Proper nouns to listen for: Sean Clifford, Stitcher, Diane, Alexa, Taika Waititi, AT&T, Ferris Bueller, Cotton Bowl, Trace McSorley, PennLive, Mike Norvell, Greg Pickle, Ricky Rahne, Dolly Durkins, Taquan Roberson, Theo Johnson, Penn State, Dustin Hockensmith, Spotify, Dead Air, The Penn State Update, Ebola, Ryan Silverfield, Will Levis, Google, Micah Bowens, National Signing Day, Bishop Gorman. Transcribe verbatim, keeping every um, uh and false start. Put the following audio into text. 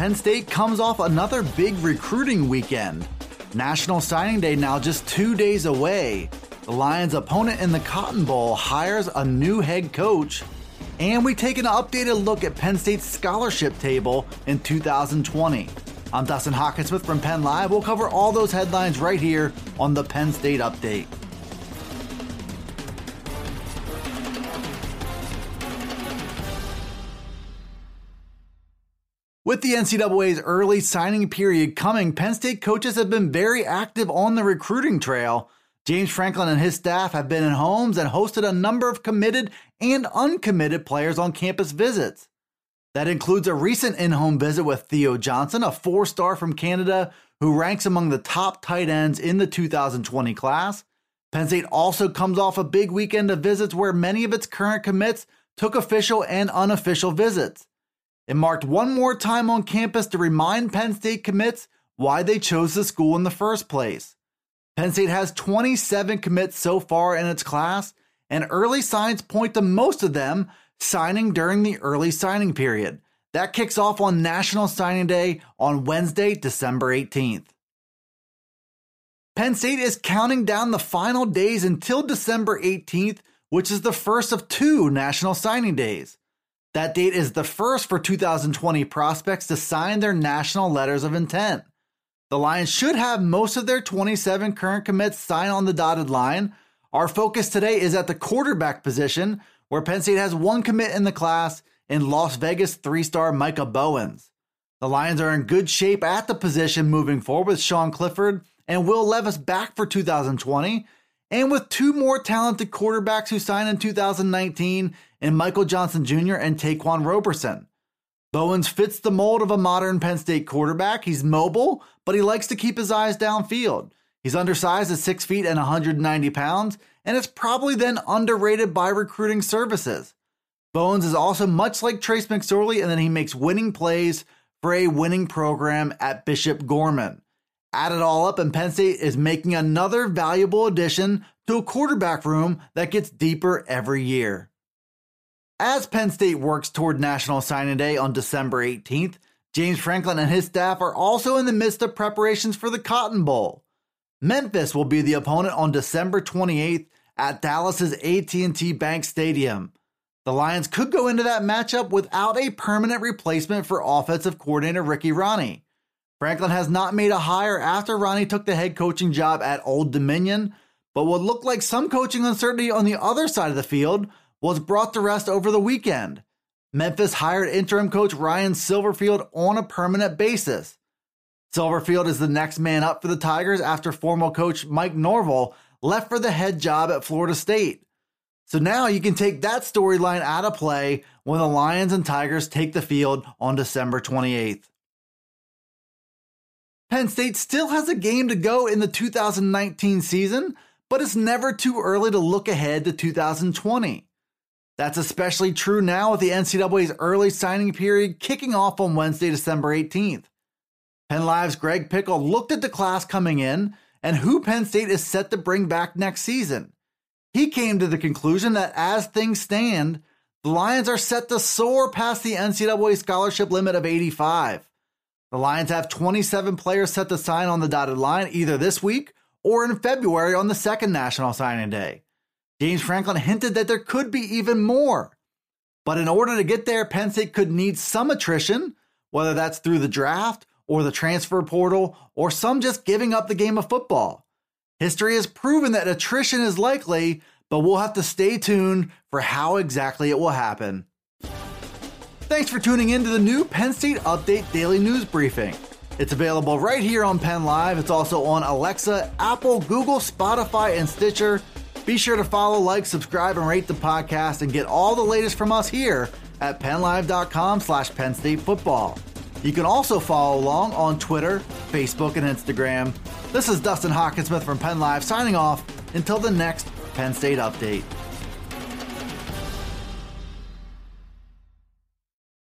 Penn State comes off another big recruiting weekend. National Signing Day now just two days away. The Lions' opponent in the Cotton Bowl hires a new head coach. And we take an updated look at Penn State's scholarship table in two thousand twenty. I'm Dustin Hockensmith from PennLive. We'll cover all those headlines right here on the Penn State Update. With the N C double A's early signing period coming, Penn State coaches have been very active on the recruiting trail. James Franklin and his staff have been in homes and hosted a number of committed and uncommitted players on campus visits. That includes a recent in-home visit with Theo Johnson, a four-star from Canada who ranks among the top tight ends in the two thousand twenty class. Penn State also comes off a big weekend of visits where many of its current commits took official and unofficial visits. It marked one more time on campus to remind Penn State commits why they chose the school in the first place. Penn State has twenty-seven commits so far in its class, and early signs point to most of them signing during the early signing period. That kicks off on National Signing Day on Wednesday, December eighteenth. Penn State is counting down the final days until December eighteenth, which is the first of two National Signing Days. That date is the first for two thousand twenty prospects to sign their national letters of intent. The Lions should have most of their twenty-seven current commits sign on the dotted line. Our focus today is at the quarterback position, where Penn State has one commit in the class in Las Vegas three-star Micah Bowens. The Lions are in good shape at the position moving forward with Sean Clifford and Will Levis back for two thousand twenty, and with two more talented quarterbacks who signed in two thousand nineteen in Michael Johnson Junior and Taquan Roberson. Bowens fits the mold of a modern Penn State quarterback. He's mobile, but he likes to keep his eyes downfield. He's undersized at six feet and one hundred ninety pounds, and it's probably then underrated by recruiting services. Bowens is also much like Trace McSorley, and then he makes winning plays for a winning program at Bishop Gorman. Add it all up, and Penn State is making another valuable addition to a quarterback room that gets deeper every year. As Penn State works toward National Signing Day on December eighteenth, James Franklin and his staff are also in the midst of preparations for the Cotton Bowl. Memphis will be the opponent on December twenty-eighth at Dallas's A T and T Bank Stadium. The Lions could go into that matchup without a permanent replacement for offensive coordinator Ricky Rahne. Franklin has not made a hire after Rahne took the head coaching job at Old Dominion, but what looked like some coaching uncertainty on the other side of the field was brought to rest over the weekend. Memphis hired interim coach Ryan Silverfield on a permanent basis. Silverfield is the next man up for the Tigers after former coach Mike Norvell left for the head job at Florida State. So now you can take that storyline out of play when the Lions and Tigers take the field on December twenty-eighth. Penn State still has a game to go in the two thousand nineteen season, but it's never too early to look ahead to two thousand twenty. That's especially true now with the N C double A's early signing period kicking off on Wednesday, December eighteenth. PennLive's Greg Pickle looked at the class coming in and who Penn State is set to bring back next season. He came to the conclusion that as things stand, the Lions are set to soar past the N C double A scholarship limit of eighty-five. The Lions have twenty-seven players set to sign on the dotted line either this week or in February on the second National Signing Day. James Franklin hinted that there could be even more. But in order to get there, Penn State could need some attrition, whether that's through the draft or the transfer portal or some just giving up the game of football. History has proven that attrition is likely, but we'll have to stay tuned for how exactly it will happen. Thanks for tuning in to the new Penn State Update Daily News Briefing. It's available right here on PennLive. It's also on Alexa, Apple, Google, Spotify, and Stitcher. Be sure to follow, like, subscribe, and rate the podcast and get all the latest from us here at PennLive.com slash Penn State Football. You can also follow along on Twitter, Facebook, and Instagram. This is Dustin Hockensmith from PennLive signing off until the next Penn State Update.